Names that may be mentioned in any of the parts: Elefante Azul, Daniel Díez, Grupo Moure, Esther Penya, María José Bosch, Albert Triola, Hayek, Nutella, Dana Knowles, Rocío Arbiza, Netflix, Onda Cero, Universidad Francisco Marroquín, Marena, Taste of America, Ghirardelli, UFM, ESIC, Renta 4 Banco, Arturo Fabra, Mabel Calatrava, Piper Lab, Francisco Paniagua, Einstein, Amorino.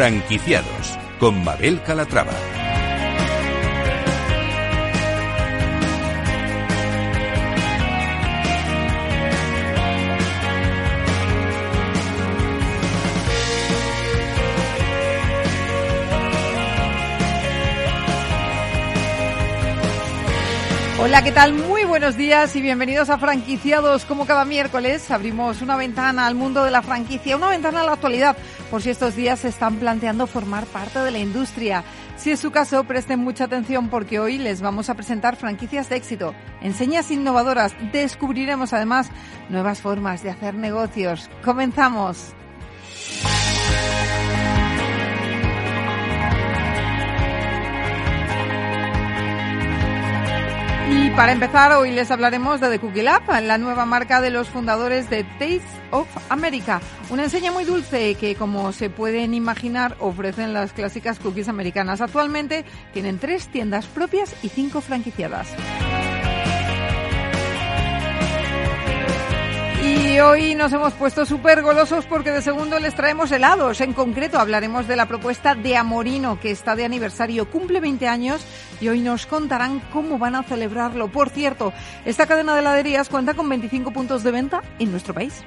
Franquiciados, con Mabel Calatrava. Hola, ¿qué tal? Muy buenos días y bienvenidos a Franquiciados. Como cada miércoles abrimos una ventana al mundo de la franquicia, una ventana a la actualidad, por si estos días se están planteando formar parte de la industria. Si es su caso, presten mucha atención porque hoy les vamos a presentar franquicias de éxito, enseñas innovadoras, descubriremos además nuevas formas de hacer negocios. ¡Comenzamos! Y para empezar, hoy les hablaremos de The Cookie Lab, la nueva marca de los fundadores de Taste of America. Una enseña muy dulce que, como se pueden imaginar, ofrecen las clásicas cookies americanas. Actualmente tienen 3 tiendas propias y 5 franquiciadas. Y hoy nos hemos puesto súper golosos porque de segundo les traemos helados. En concreto hablaremos de la propuesta de Amorino, que está de aniversario, cumple 20 años y hoy nos contarán cómo van a celebrarlo. Por cierto, esta cadena de heladerías cuenta con 25 puntos de venta en nuestro país.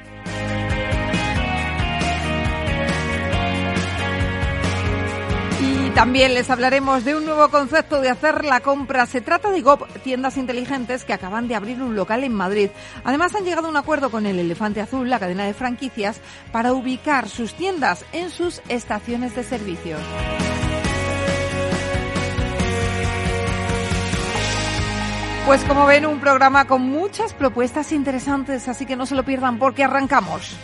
Y también les hablaremos de un nuevo concepto de hacer la compra. Se trata de GOP, tiendas inteligentes que acaban de abrir un local en Madrid. Además, han llegado a un acuerdo con el Elefante Azul, la cadena de franquicias, para ubicar sus tiendas en sus estaciones de servicio. Pues como ven, un programa con muchas propuestas interesantes, así que no se lo pierdan porque arrancamos.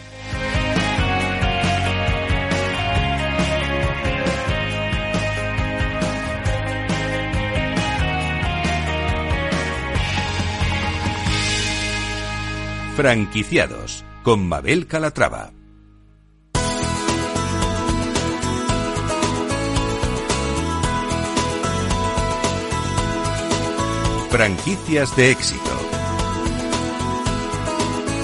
Franquiciados, con Mabel Calatrava. Franquicias de éxito.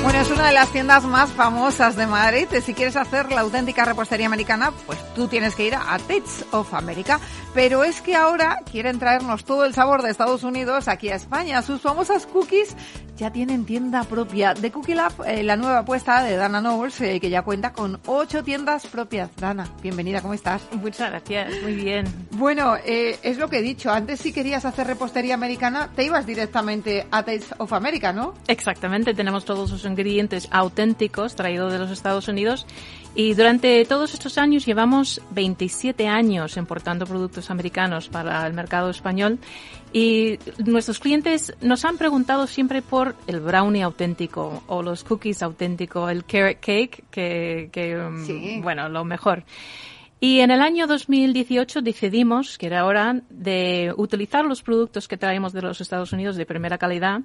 Bueno, es una de las tiendas más famosas de Madrid. Si quieres hacer la auténtica repostería americana, pues tú tienes que ir a Taste of America. Pero es que ahora quieren traernos todo el sabor de Estados Unidos aquí a España. Sus famosas cookies ya tienen tienda propia. The Cookie Lab, la nueva apuesta de Dana Knowles, que ya cuenta con 8 tiendas propias. Dana, bienvenida, ¿cómo estás? Muchas gracias, muy bien. Bueno, es lo que he dicho. Antes, si querías hacer repostería americana, te ibas directamente a Taste of America, ¿no? Exactamente, tenemos todos los ingredientes auténticos traídos de los Estados Unidos. Y durante todos estos años llevamos 27 años importando productos americanos para el mercado español y nuestros clientes nos han preguntado siempre por el brownie auténtico o los cookies auténticos, el carrot cake, que bueno, lo mejor. Y en el año 2018 decidimos que era hora de utilizar los productos que traemos de los Estados Unidos de primera calidad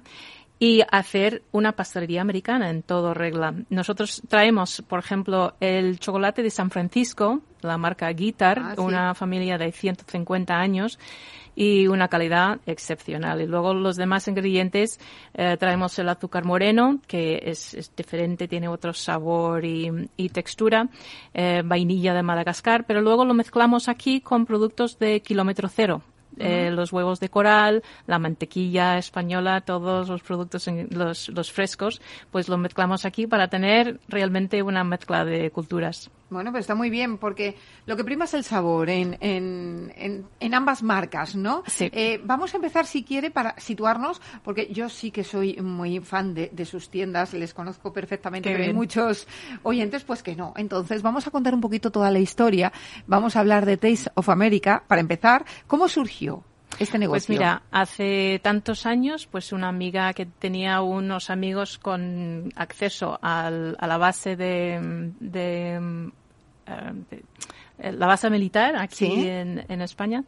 y hacer una pastelería americana en todo regla. Nosotros traemos, por ejemplo, el chocolate de San Francisco, la marca Ghirardelli, una familia de 150 años y una calidad excepcional. Y luego los demás ingredientes, traemos el azúcar moreno, que es diferente, tiene otro sabor y textura, vainilla de Madagascar, pero luego lo mezclamos aquí con productos de kilómetro cero. Los huevos de coral, la mantequilla española, todos los productos, los frescos, pues los mezclamos aquí para tener realmente una mezcla de culturas. Bueno, pues está muy bien, porque lo que prima es el sabor en ambas marcas, ¿no? Sí. Vamos a empezar, si quiere, para situarnos, porque yo sí que soy muy fan de sus tiendas, les conozco perfectamente, pero hay muchos oyentes pues que no. Entonces, vamos a contar un poquito toda la historia. Vamos a hablar de Taste of America, para empezar. ¿Cómo surgió este negocio? Pues mira, hace tantos años, pues una amiga que tenía unos amigos con acceso a la base de la base militar aquí en España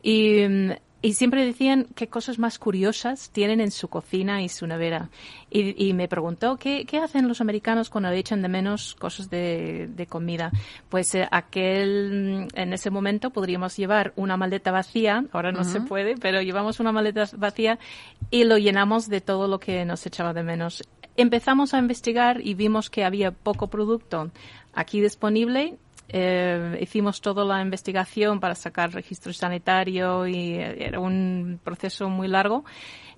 y siempre decían qué cosas más curiosas tienen en su cocina y su nevera. Y me preguntó, ¿qué hacen los americanos cuando echan de menos cosas de comida? Pues en ese momento podríamos llevar una maleta vacía, ahora no se puede, pero llevamos una maleta vacía y lo llenamos de todo lo que nos echaba de menos. Empezamos a investigar y vimos que había poco producto aquí disponible hicimos toda la investigación para sacar registro sanitario y era un proceso muy largo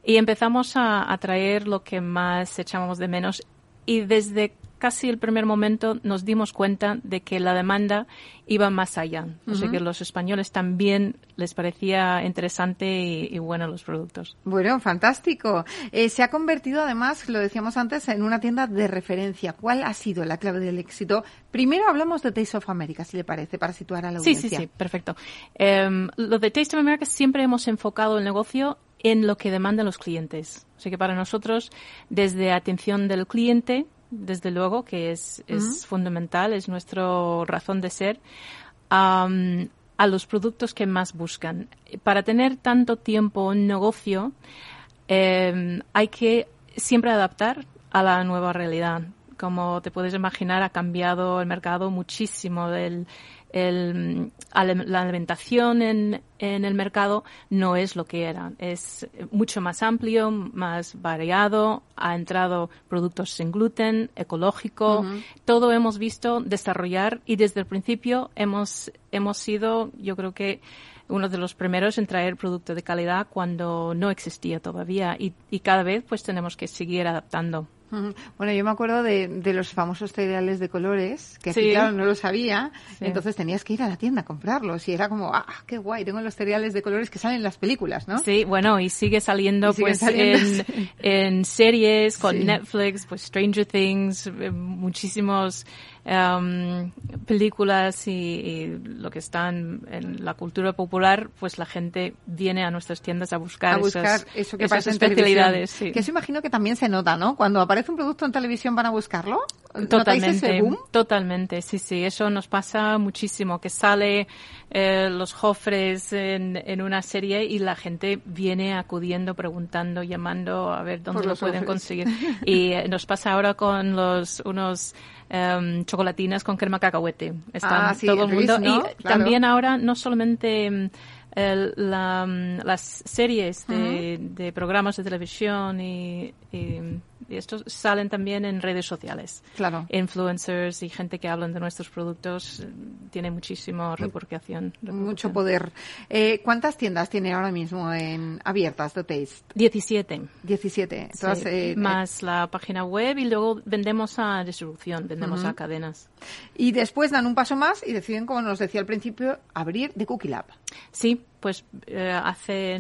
y empezamos a traer lo que más echábamos de menos y desde casi el primer momento nos dimos cuenta de que la demanda iba más allá. O sea que los españoles también les parecía interesante y bueno los productos. Bueno, fantástico. Se ha convertido además, lo decíamos antes, en una tienda de referencia. ¿Cuál ha sido la clave del éxito? Primero hablamos de Taste of America, si le parece, para situar a la audiencia. Sí, perfecto. Lo de Taste of America siempre hemos enfocado el negocio en lo que demandan los clientes. O sea que para nosotros, desde atención del cliente, desde luego que es fundamental, es nuestra razón de ser, a los productos que más buscan. Para tener tanto tiempo un negocio, hay que siempre adaptar a la nueva realidad. Como te puedes imaginar, ha cambiado el mercado muchísimo. La alimentación en el mercado no es lo que era. Es mucho más amplio, más variado. Ha entrado productos sin gluten, ecológico. Todo hemos visto desarrollar y desde el principio hemos sido, yo creo que, uno de los primeros en traer producto de calidad cuando no existía todavía. Y cada vez pues tenemos que seguir adaptando. Bueno, yo me acuerdo de los famosos cereales de colores, que aquí, claro, no lo sabía, entonces tenías que ir a la tienda a comprarlos y era como, qué guay, tengo los cereales de colores que salen en las películas, ¿no? Sí, bueno, y sigue saliendo, en series, con Netflix, pues Stranger Things, muchísimos películas y lo que están en la cultura popular, pues la gente viene a nuestras tiendas a buscar esas especialidades. Sí. Que eso imagino que también se nota, ¿no? Cuando aparece un producto en televisión, ¿van a buscarlo? Totalmente, totalmente, sí, eso nos pasa muchísimo, que sale los jofres en una serie y la gente viene acudiendo, preguntando, llamando a ver dónde lo pueden conseguir. Y nos pasa ahora con unos chocolatinas con crema cacahuete. Están todo el mundo. ¿No? Y también ahora no solamente las series de programas de televisión y estos salen también en redes sociales. Claro. Influencers y gente que hablan de nuestros productos tiene muchísima repercusión. Mucho poder. ¿Cuántas tiendas tiene ahora mismo abiertas de Taste? 17. 17. Entonces, más la página web y luego vendemos a distribución, vendemos a cadenas. Y después dan un paso más y deciden, como nos decía al principio, abrir The Cookie Lab. Sí, pues hace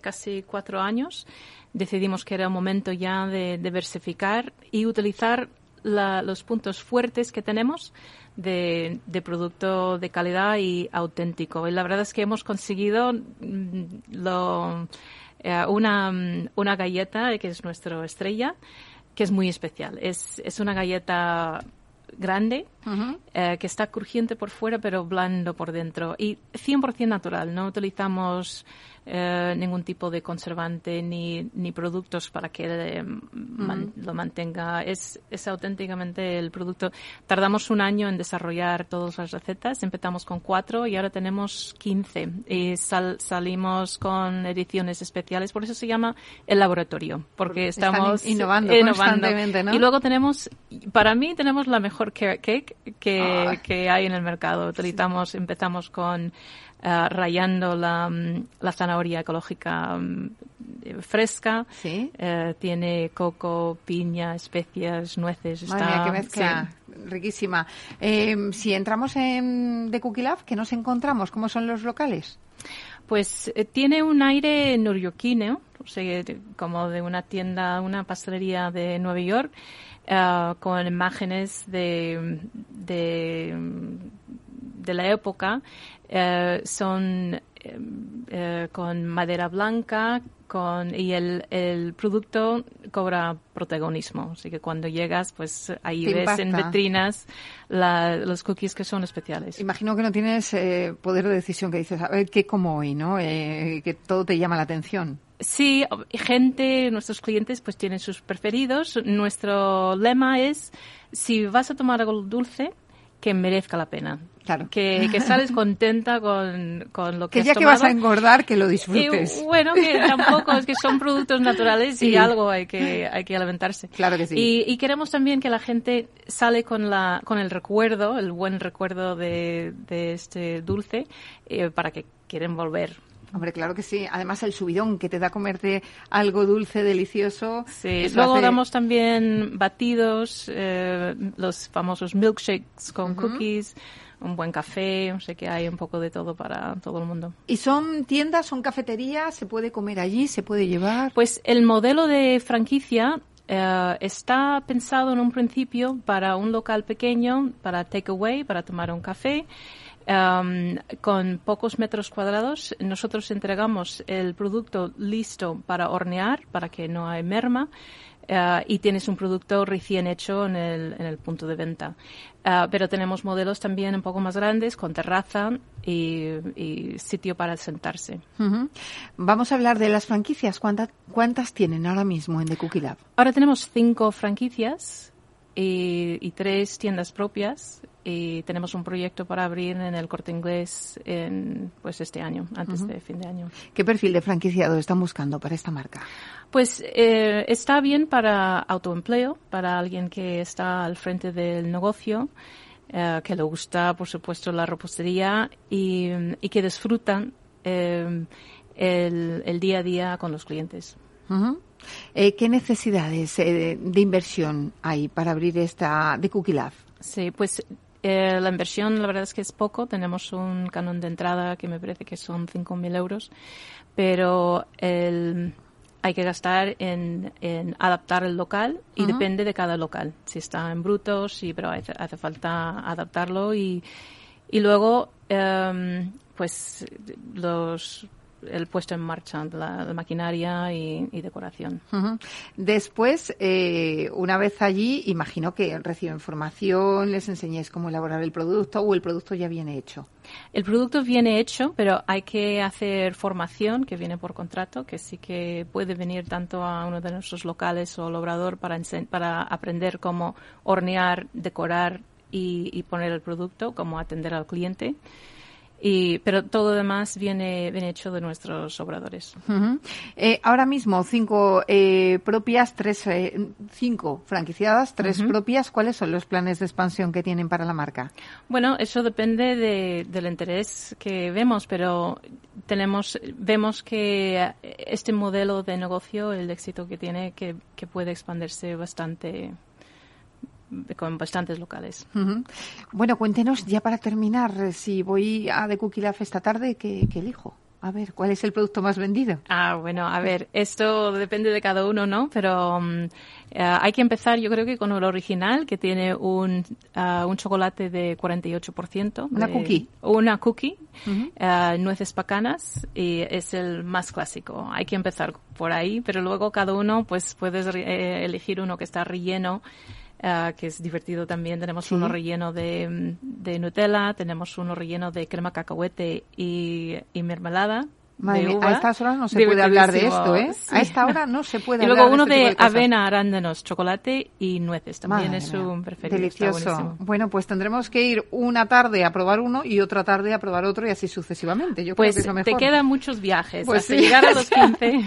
casi 4 años decidimos que era un momento ya de diversificar y utilizar los puntos fuertes que tenemos de producto de calidad y auténtico. Y la verdad es que hemos conseguido una galleta que es nuestra estrella, que es muy especial. Es una galleta grande, que está crujiente por fuera pero blando por dentro y 100% natural. No utilizamos ningún tipo de conservante ni productos para que lo mantenga. Es auténticamente el producto. Tardamos 1 año en desarrollar todas las recetas. Empezamos con 4 y ahora tenemos 15 y salimos con ediciones especiales. Por eso se llama el laboratorio, porque estamos innovando constantemente, ¿no? Y luego tenemos la mejor carrot cake que hay en el mercado. Empezamos con rayando la zanahoria ecológica fresca, tiene coco, piña, especias, nueces. Madre mía, qué mezcla riquísima. Si entramos en The Cookie Lab, ¿qué nos encontramos? ¿Cómo son los locales? Pues tiene un aire neoyorquino, o sea, como de una tienda, una pastelería de Nueva York, con imágenes de la época. Son con madera blanca y el producto cobra protagonismo. Así que cuando llegas, pues ahí te ves impacta. En vitrinas los cookies que son especiales. Imagino que no tienes poder de decisión, que dices, a ver, ¿qué como hoy? ¿No? Que todo te llama la atención. Sí, nuestros clientes pues tienen sus preferidos. Nuestro lema es, si vas a tomar algo dulce, que merezca la pena. Claro. Que sales contenta con lo que has tomado. Que ya que vas a engordar, que lo disfrutes. Y, bueno, que tampoco, es que son productos naturales sí. Y algo hay que alimentarse. Claro que sí. Y queremos también que la gente sale con el recuerdo, el buen recuerdo de este dulce, para que quieran volver. Hombre, claro que sí. Además, el subidón que te da comerte algo dulce, delicioso. Sí. Luego damos también batidos, los famosos milkshakes con cookies, un buen café, no sé qué, hay un poco de todo para todo el mundo. ¿Y son tiendas, son cafeterías? ¿Se puede comer allí? ¿Se puede llevar? Pues el modelo de franquicia está pensado en un principio para un local pequeño, para takeaway, para tomar un café. Con pocos metros cuadrados, nosotros entregamos el producto listo para hornear, para que no haya merma, y tienes un producto recién hecho en el punto de venta. Pero tenemos modelos también un poco más grandes, con terraza y sitio para sentarse. Uh-huh. Vamos a hablar de las franquicias. ¿Cuántas tienen ahora mismo en The Cookie Lab? Ahora tenemos 5 franquicias y 3 tiendas propias. Y tenemos un proyecto para abrir en el Corte Inglés este año, antes de fin de año. ¿Qué perfil de franquiciado están buscando para esta marca? Pues está bien para autoempleo, para alguien que está al frente del negocio, que le gusta, por supuesto, la repostería y que disfrutan el día a día con los clientes. Uh-huh. ¿Qué necesidades de inversión hay para abrir esta de Cookie Lab? Sí, pues la inversión, la verdad es que es poco. Tenemos un canon de entrada que me parece que son 5.000 euros, pero hay que gastar en adaptar el local y depende de cada local. Si está en bruto, sí, pero hace falta adaptarlo y luego, el puesto en marcha, la maquinaria y decoración. Uh-huh. Después, una vez allí, imagino que reciben formación, les enseñáis cómo elaborar el producto o el producto ya viene hecho. El producto viene hecho, pero hay que hacer formación, que viene por contrato, que sí que puede venir tanto a uno de nuestros locales o al obrador para aprender cómo hornear, decorar y poner el producto, cómo atender al cliente. Pero todo lo demás viene hecho de nuestros obradores. Uh-huh. Ahora mismo 5 propias, 5 franquiciadas, 3 propias. ¿Cuáles son los planes de expansión que tienen para la marca? Bueno, eso depende del interés que vemos, pero vemos que este modelo de negocio, el éxito que tiene, que puede expandirse bastante con bastantes locales. Uh-huh. Bueno, cuéntenos ya para terminar, si voy a The Cookie Lab esta tarde, ¿qué elijo? A ver, ¿cuál es el producto más vendido? Bueno, a ver, esto depende de cada uno, ¿no? Pero hay que empezar, yo creo que con el original, que tiene un chocolate de 48%. ¿Una cookie? Una cookie, nueces pacanas, y es el más clásico. Hay que empezar por ahí, pero luego cada uno, pues puedes elegir uno que está relleno, que es divertido también. Tenemos uno relleno de Nutella, tenemos uno relleno de crema cacahuete y mermelada. Madre mía, a estas horas no se puede hablar de esto, ¿eh? Sí. A esta hora no se puede hablar de esto. Y luego uno de avena, arándanos, chocolate y nueces. También es un preferido. Delicioso. Bueno, pues tendremos que ir una tarde a probar uno y otra tarde a probar otro y así sucesivamente. Yo creo que es lo mejor. Te quedan muchos viajes hasta llegar a los 15.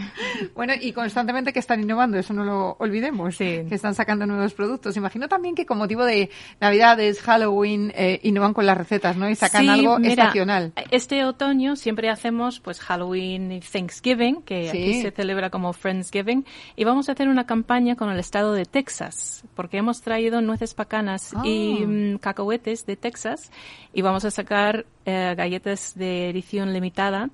Bueno, y constantemente que están innovando, eso no lo olvidemos. Sí. Que están sacando nuevos productos. Imagino también que con motivo de Navidades, Halloween, innovan con las recetas, ¿no? Y sacan algo estacional. Este otoño siempre hacemos Halloween y Thanksgiving, que aquí se celebra como Friendsgiving, y vamos a hacer una campaña con el estado de Texas, porque hemos traído nueces pacanas y cacahuetes de Texas, y vamos a sacar galletas de edición limitada,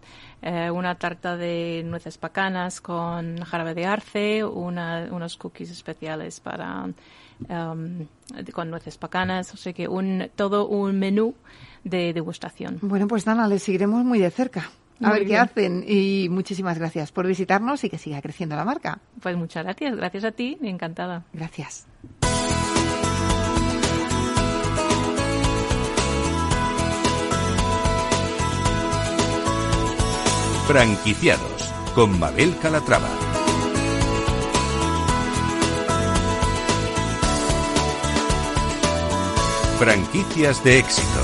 una tarta de nueces pacanas con jarabe de arce, unos cookies especiales para con nueces pacanas, o sea que todo un menú de degustación. Bueno, pues Dana, les seguiremos muy de cerca. A ver qué hacen. Y muchísimas gracias por visitarnos y que siga creciendo la marca. Pues muchas gracias. Gracias a ti. Encantada. Gracias. Franquiciados con Mabel Calatrava. Franquicias de éxito.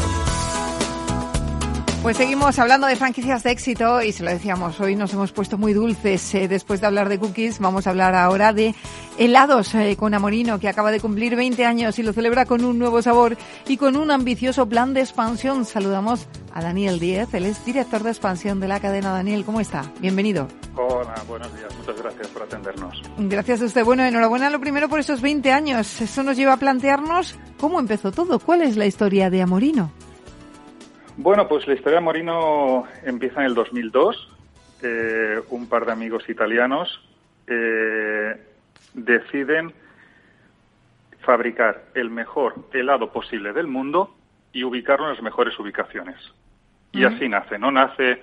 Pues seguimos hablando de franquicias de éxito y se lo decíamos, hoy nos hemos puesto muy dulces. Después de hablar de cookies, vamos a hablar ahora de helados con Amorino, que acaba de cumplir 20 años y lo celebra con un nuevo sabor y con un ambicioso plan de expansión. Saludamos a Daniel Díez, él es director de expansión de la cadena. Daniel, ¿cómo está? Bienvenido. Hola, buenos días, muchas gracias por atendernos. Gracias a usted. Bueno, enhorabuena lo primero por esos 20 años. Eso nos lleva a plantearnos cómo empezó todo, cuál es la historia de Amorino. Bueno, pues la historia de Amorino empieza en el 2002. Un par de amigos italianos deciden fabricar el mejor helado posible del mundo y ubicarlo en las mejores ubicaciones. Y así nace. No nace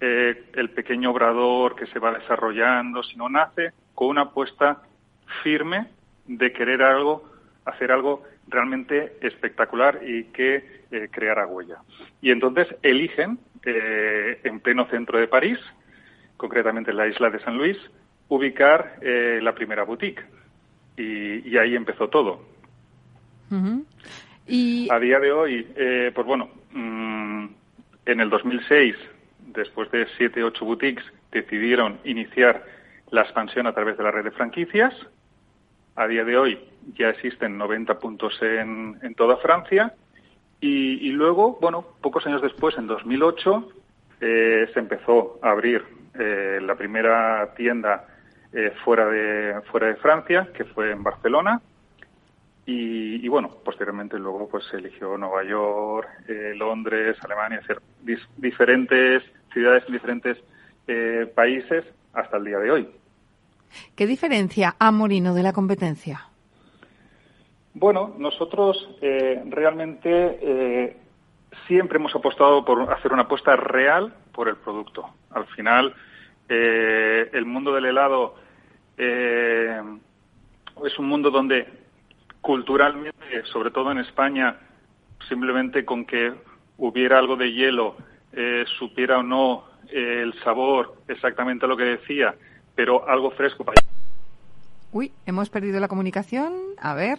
el pequeño obrador que se va desarrollando, sino nace con una apuesta firme de querer algo, hacer algo realmente espectacular y que creara huella. Y entonces eligen, en pleno centro de París, concretamente en la isla de San Luis, ubicar la primera boutique. Y ahí empezó todo. Uh-huh. Y a día de hoy, pues bueno, en el 2006, después de 7-8 boutiques, decidieron iniciar la expansión a través de la red de franquicias. A día de hoy ya existen 90 puntos en toda Francia y luego, bueno, pocos años después, en 2008, se empezó a abrir la primera tienda fuera de Francia, que fue en Barcelona y bueno, posteriormente luego pues se eligió Nueva York, Londres, Alemania, es decir, diferentes ciudades, diferentes países hasta el día de hoy. ¿Qué diferencia Amorino de la competencia? Bueno, nosotros realmente siempre hemos apostado por hacer una apuesta real por el producto. Al final, el mundo del helado es un mundo donde culturalmente, sobre todo en España, simplemente con que hubiera algo de hielo, supiera o no el sabor exactamente a lo que decía, pero algo fresco para... Uy, hemos perdido la comunicación. A ver,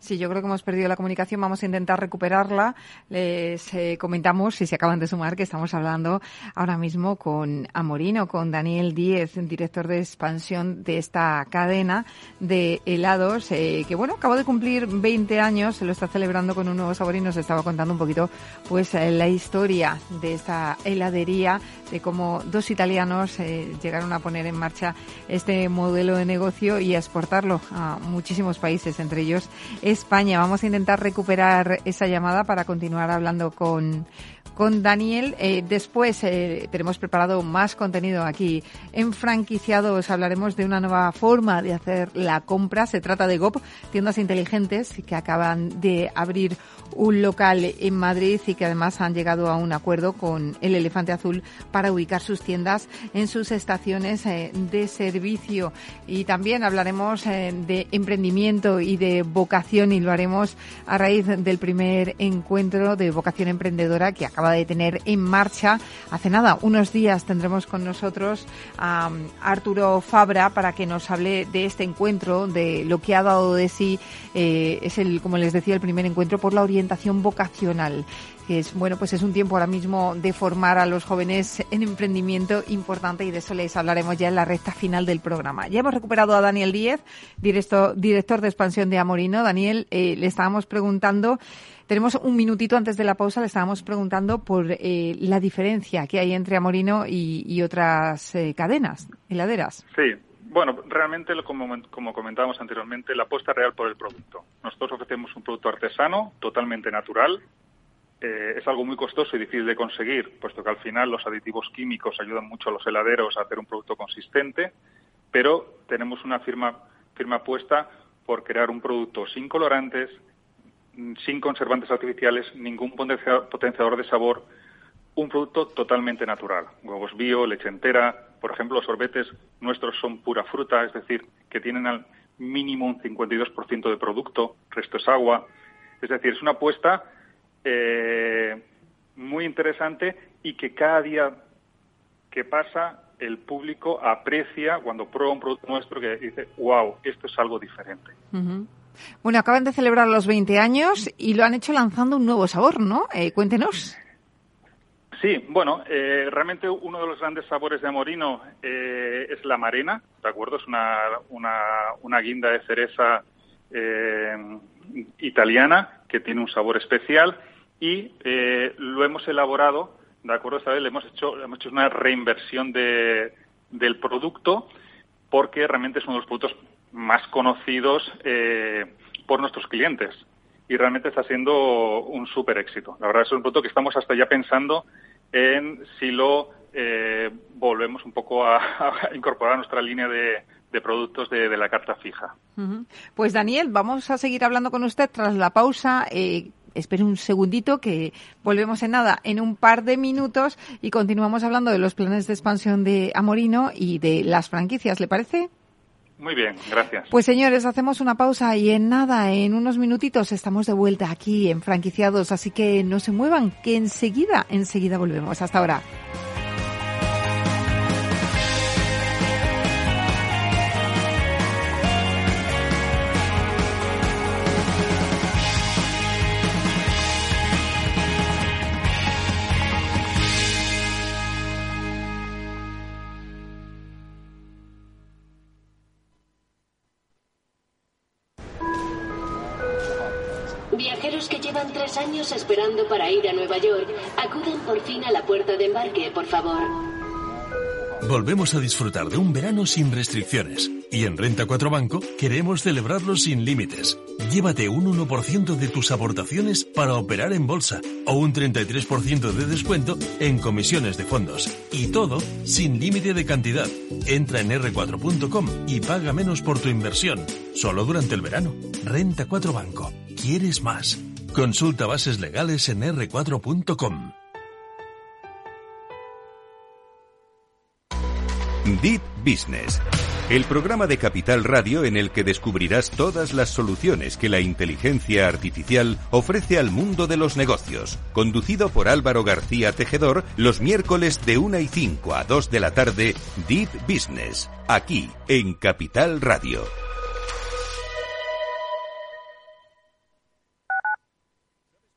sí, yo creo que hemos perdido la comunicación. Vamos a intentar recuperarla. Les comentamos, si se acaban de sumar, que estamos hablando ahora mismo con Amorino, con Daniel Díez, director de expansión de esta cadena de helados, que bueno, acabó de cumplir 20 años, se lo está celebrando con un nuevo sabor y nos estaba contando un poquito pues la historia de esta heladería, de cómo dos italianos llegaron a poner en marcha este modelo de negocio y a exportarlo a muchísimos países, entre ellos España. Vamos a intentar recuperar esa llamada para continuar hablando con Daniel. Después tenemos preparado más contenido aquí en Franquiciados. Hablaremos de una nueva forma de hacer la compra. Se trata de GOP, tiendas inteligentes que acaban de abrir un local en Madrid y que además han llegado a un acuerdo con el Elefante Azul para ubicar sus tiendas en sus estaciones de servicio. Y también hablaremos de emprendimiento y de vocación y lo haremos a raíz del primer encuentro de vocación emprendedora que acaba de tener en marcha hace nada, unos días. Tendremos con nosotros a Arturo Fabra para que nos hable de este encuentro, de lo que ha dado de sí. Es el, como les decía, el primer encuentro por la orientación vocacional. Bueno, pues es un tiempo ahora mismo de formar a los jóvenes en emprendimiento importante y de eso les hablaremos ya en la recta final del programa. Ya hemos recuperado a Daniel Díez, director de expansión de Amorino. Daniel, le estábamos preguntando, tenemos un minutito antes de la pausa, le estábamos preguntando por la diferencia que hay entre Amorino y otras cadenas heladeras. Sí, bueno, realmente como comentábamos anteriormente, la apuesta real por el producto. Nosotros ofrecemos un producto artesano, totalmente natural. Es algo muy costoso y difícil de conseguir, puesto que al final los aditivos químicos ayudan mucho a los heladeros a hacer un producto consistente, pero tenemos una firme apuesta por crear un producto sin colorantes, sin conservantes artificiales, ningún potenciador de sabor, un producto totalmente natural. Huevos bio, leche entera, por ejemplo, los sorbetes nuestros son pura fruta, es decir, que tienen al mínimo un 52% de producto, resto es agua. Es decir, es una apuesta muy interesante y que cada día que pasa el público aprecia cuando prueba un producto nuestro que dice, wow, esto es algo diferente. Uh-huh. Bueno, acaban de celebrar los 20 años y lo han hecho lanzando un nuevo sabor, ¿no? Cuéntenos. Sí, bueno, realmente uno de los grandes sabores de Amorino es la Marena, ¿de acuerdo? Es una guinda de cereza italiana que tiene un sabor especial y lo hemos elaborado, ¿de acuerdo? Esta vez le hemos hecho una reinversión del producto porque realmente es uno de los productos más conocidos por nuestros clientes y realmente está siendo un súper éxito. La verdad es un producto que estamos hasta ya pensando en si lo volvemos un poco a incorporar a nuestra línea de productos de la carta fija. Pues Daniel, vamos a seguir hablando con usted tras la pausa. Espere un segundito que volvemos en nada, en un par de minutos, y continuamos hablando de los planes de expansión de Amorino y de las franquicias, ¿le parece? Muy bien, gracias. Pues señores, hacemos una pausa y en nada, en unos minutitos estamos de vuelta aquí en Franquiciados, así que no se muevan, que enseguida volvemos. Hasta ahora. Viajeros que llevan 3 años esperando para ir a Nueva York, acuden por fin a la puerta de embarque, por favor. Volvemos a disfrutar de un verano sin restricciones. Y en Renta 4 Banco queremos celebrarlo sin límites. Llévate un 1% de tus aportaciones para operar en bolsa o un 33% de descuento en comisiones de fondos. Y todo sin límite de cantidad. Entra en r4.com y paga menos por tu inversión. Solo durante el verano. Renta 4 Banco. ¿Quieres más? Consulta bases legales en r4.com. Deep Business, el programa de Capital Radio en el que descubrirás todas las soluciones que la inteligencia artificial ofrece al mundo de los negocios. Conducido por Álvaro García Tejedor, los miércoles de 1:05 a 2 de la tarde, Deep Business, aquí en Capital Radio.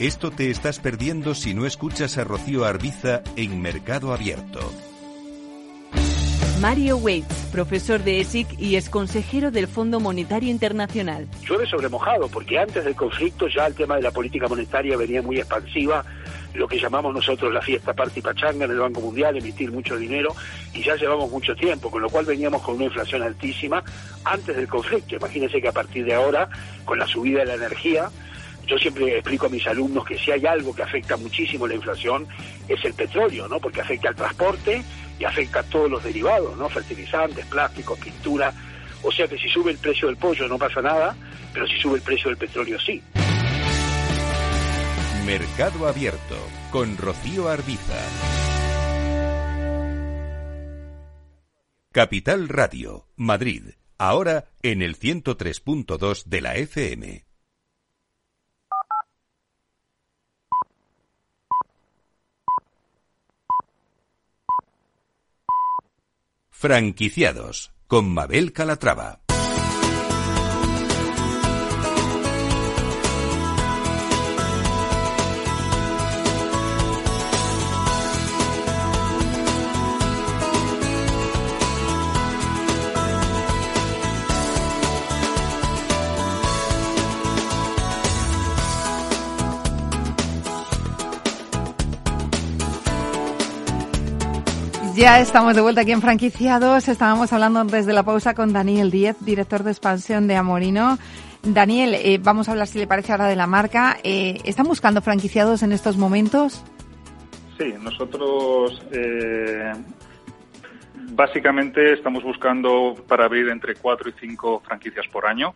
Esto te estás perdiendo si no escuchas a Rocío Arbiza en Mercado Abierto. Mario Waits, profesor de ESIC y ex consejero del Fondo Monetario Internacional. Llueve sobre mojado, porque antes del conflicto ya el tema de la política monetaria venía muy expansiva, lo que llamamos nosotros la fiesta party pachanga en el Banco Mundial, emitir mucho dinero, y ya llevamos mucho tiempo, con lo cual veníamos con una inflación altísima antes del conflicto. Imagínense que a partir de ahora, con la subida de la energía. Yo siempre explico a mis alumnos que si hay algo que afecta muchísimo la inflación es el petróleo, ¿no? Porque afecta al transporte y afecta a todos los derivados, ¿no? Fertilizantes, plásticos, pintura. O sea que si sube el precio del pollo no pasa nada, pero si sube el precio del petróleo sí. Mercado Abierto con Rocío Arbiza. Capital Radio, Madrid, ahora en el 103.2 de la FM. Franquiciados, con Mabel Calatrava. Ya estamos de vuelta aquí en Franquiciados. Estábamos hablando antes de la pausa con Daniel Díez, director de expansión de Amorino. Daniel, vamos a hablar, si le parece, ahora de la marca. ¿Están buscando franquiciados en estos momentos? Sí, nosotros básicamente estamos buscando para abrir entre 4 y 5 franquicias por año.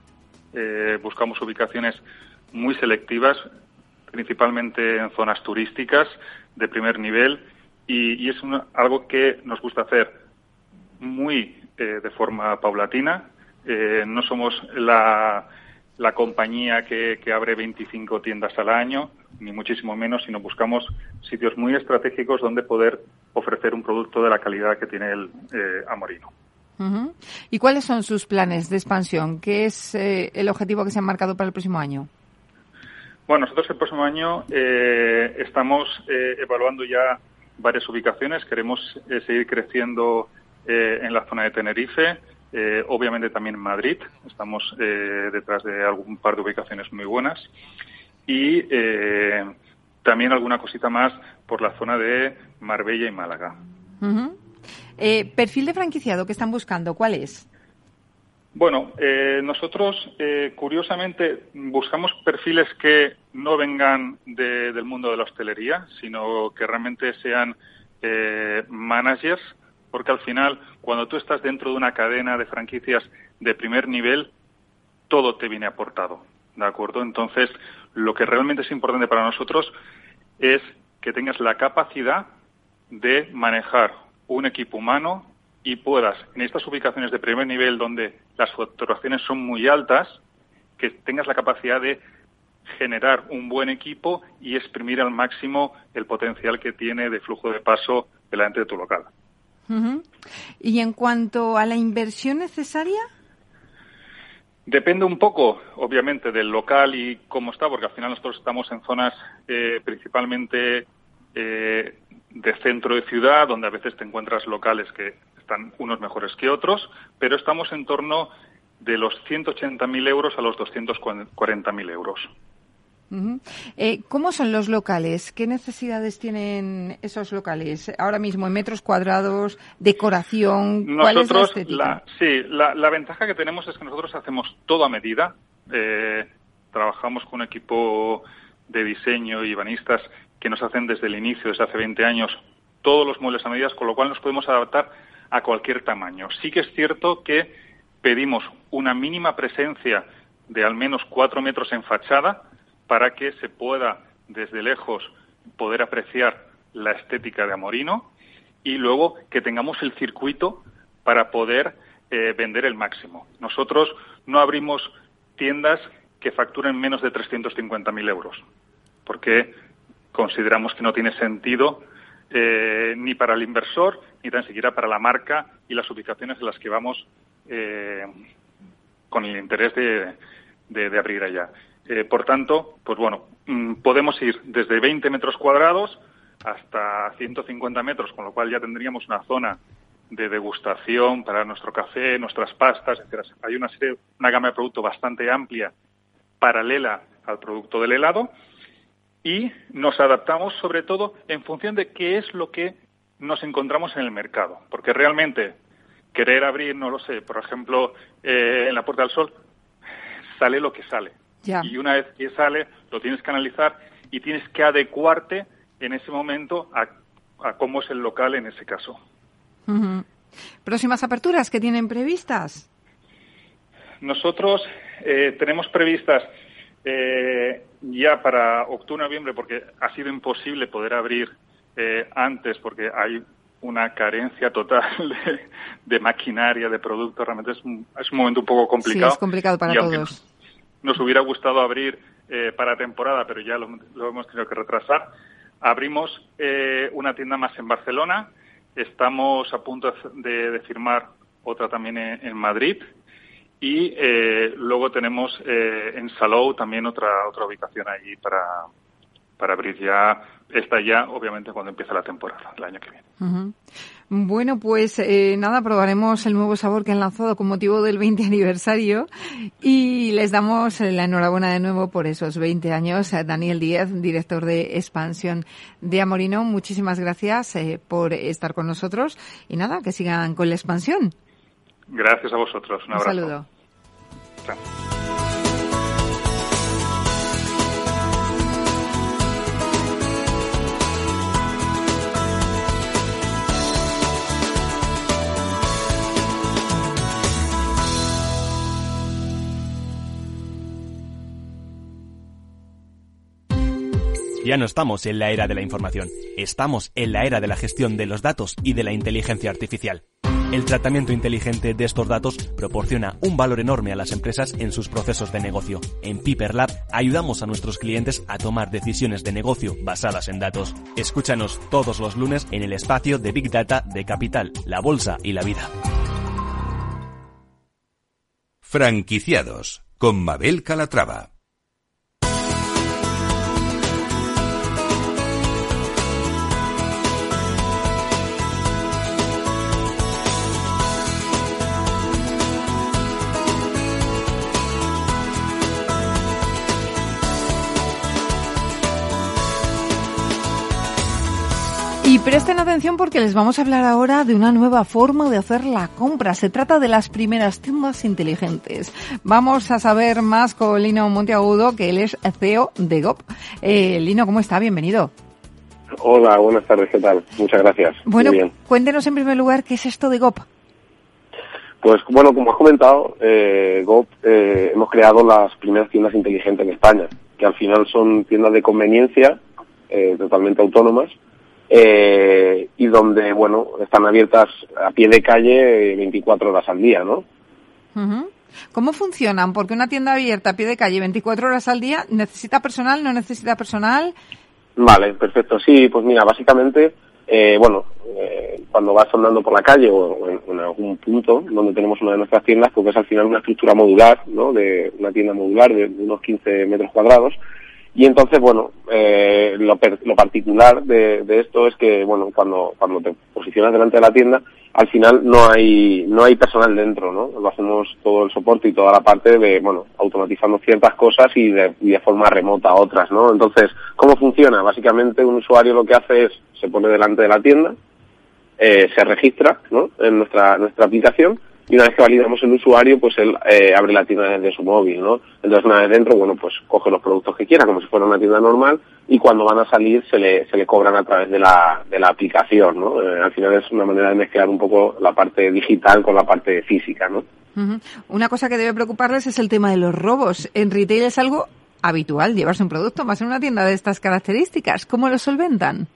Buscamos ubicaciones muy selectivas, principalmente en zonas turísticas de primer nivel, y es algo que nos gusta hacer muy de forma paulatina. No somos la compañía que abre 25 tiendas al año, ni muchísimo menos, sino buscamos sitios muy estratégicos donde poder ofrecer un producto de la calidad que tiene el Amorino. Uh-huh. ¿Y cuáles son sus planes de expansión? ¿Qué es el objetivo que se han marcado para el próximo año? Bueno, nosotros el próximo año estamos evaluando ya varias ubicaciones. Queremos seguir creciendo en la zona de Tenerife, obviamente también en Madrid. Estamos detrás de algún par de ubicaciones muy buenas. Y también alguna cosita más por la zona de Marbella y Málaga. Uh-huh. Perfil de franquiciado que están buscando, ¿cuál es? Bueno, nosotros curiosamente buscamos perfiles que no vengan del mundo de la hostelería, sino que realmente sean managers, porque al final, cuando tú estás dentro de una cadena de franquicias de primer nivel, todo te viene aportado, ¿de acuerdo? Entonces, lo que realmente es importante para nosotros es que tengas la capacidad de manejar un equipo humano y puedas, en estas ubicaciones de primer nivel donde las facturaciones son muy altas, que tengas la capacidad de generar un buen equipo y exprimir al máximo el potencial que tiene de flujo de paso delante de tu local. Uh-huh. ¿Y en cuanto a la inversión necesaria? Depende un poco, obviamente, del local y cómo está, porque al final nosotros estamos en zonas principalmente de centro de ciudad, donde a veces te encuentras locales que están unos mejores que otros, pero estamos en torno de los 180.000 euros a los 240.000 euros. Uh-huh. ¿Cómo son los locales? ¿Qué necesidades tienen esos locales ahora mismo en metros cuadrados, decoración? ¿Cuál es la estética? La ventaja que tenemos es que nosotros hacemos todo a medida. Trabajamos con un equipo de diseño y banistas que nos hacen desde el inicio, desde hace 20 años, todos los muebles a medidas, con lo cual nos podemos adaptar a cualquier tamaño. Sí que es cierto que pedimos una mínima presencia de al menos 4 metros en fachada, para que se pueda, desde lejos, poder apreciar la estética de Amorino, y luego que tengamos el circuito para poder vender el máximo. Nosotros no abrimos tiendas que facturen menos de 350.000 euros, porque consideramos que no tiene sentido ni para el inversor, ni tan siquiera para la marca y las ubicaciones en las que vamos con el interés de abrir allá. Por tanto, pues bueno, podemos ir desde 20 metros cuadrados hasta 150 metros, con lo cual ya tendríamos una zona de degustación para nuestro café, nuestras pastas, etc. Hay una gama de producto bastante amplia, paralela al producto del helado, y nos adaptamos sobre todo en función de qué es lo que nos encontramos en el mercado. Porque realmente querer abrir, no lo sé, por ejemplo, en la Puerta del Sol, sale lo que sale. Ya. Y una vez que sale, lo tienes que analizar y tienes que adecuarte en ese momento a cómo es el local en ese caso. Uh-huh. ¿Próximas aperturas que tienen previstas? Nosotros tenemos previstas ya para octubre, noviembre, porque ha sido imposible poder abrir antes, porque hay una carencia total de maquinaria, de productos. Realmente es un momento un poco complicado. Sí, es complicado para todos. Nos hubiera gustado abrir para temporada, pero ya lo hemos tenido que retrasar. Abrimos una tienda más en Barcelona. Estamos a punto de firmar otra también en Madrid. Y luego tenemos en Salou también otra ubicación allí para abrir ya está ya, obviamente, cuando empieza la temporada, el año que viene. Uh-huh. Bueno, pues nada, probaremos el nuevo sabor que han lanzado con motivo del 20 aniversario y les damos la enhorabuena de nuevo por esos 20 años a Daniel Díez, director de expansión de Amorino. Muchísimas gracias por estar con nosotros y nada, que sigan con la expansión. Gracias a vosotros. Un abrazo. Un saludo. Chao. Ya no estamos en la era de la información, estamos en la era de la gestión de los datos y de la inteligencia artificial. El tratamiento inteligente de estos datos proporciona un valor enorme a las empresas en sus procesos de negocio. En Piper Lab ayudamos a nuestros clientes a tomar decisiones de negocio basadas en datos. Escúchanos todos los lunes en el espacio de Big Data de Capital, La Bolsa y la Vida. Franquiciados, con Mabel Calatrava. Y presten atención porque les vamos a hablar ahora de una nueva forma de hacer la compra. Se trata de las primeras tiendas inteligentes. Vamos a saber más con Lino Monteagudo, que él es CEO de GOP. Lino, ¿cómo está? Bienvenido. Hola, buenas tardes, ¿qué tal? Muchas gracias. Bueno, muy bien. Cuéntenos en primer lugar, ¿qué es esto de GOP? Pues bueno, como has comentado, GOP hemos creado las primeras tiendas inteligentes en España, que al final son tiendas de conveniencia, totalmente autónomas, y donde, bueno, están abiertas a pie de calle 24 horas al día, ¿no? Uh-huh. ¿Cómo funcionan? Porque una tienda abierta a pie de calle 24 horas al día, ¿necesita personal, no necesita personal? Vale, perfecto. Sí, pues mira, básicamente, cuando vas andando por la calle o en algún punto donde tenemos una de nuestras tiendas, porque es al final una estructura modular, ¿no?, de una tienda modular de unos 15 metros cuadrados, y entonces, lo particular de esto es que, cuando te posicionas delante de la tienda, al final no hay personal dentro, ¿no? Lo hacemos todo el soporte y toda la parte de, automatizando ciertas cosas y de forma remota otras, ¿no? Entonces, ¿cómo funciona? Básicamente, un usuario lo que hace es, se pone delante de la tienda, se registra, ¿no?, en nuestra aplicación, y una vez que validamos el usuario, pues él abre la tienda desde su móvil, ¿no? Entonces, una vez dentro, coge los productos que quiera, como si fuera una tienda normal, y cuando van a salir se le cobran a través de la aplicación, ¿no? Al final es una manera de mezclar un poco la parte digital con la parte física, ¿no? Uh-huh. Una cosa que debe preocuparles es el tema de los robos. En retail es algo habitual llevarse un producto, más en una tienda de estas características. ¿Cómo lo solventan?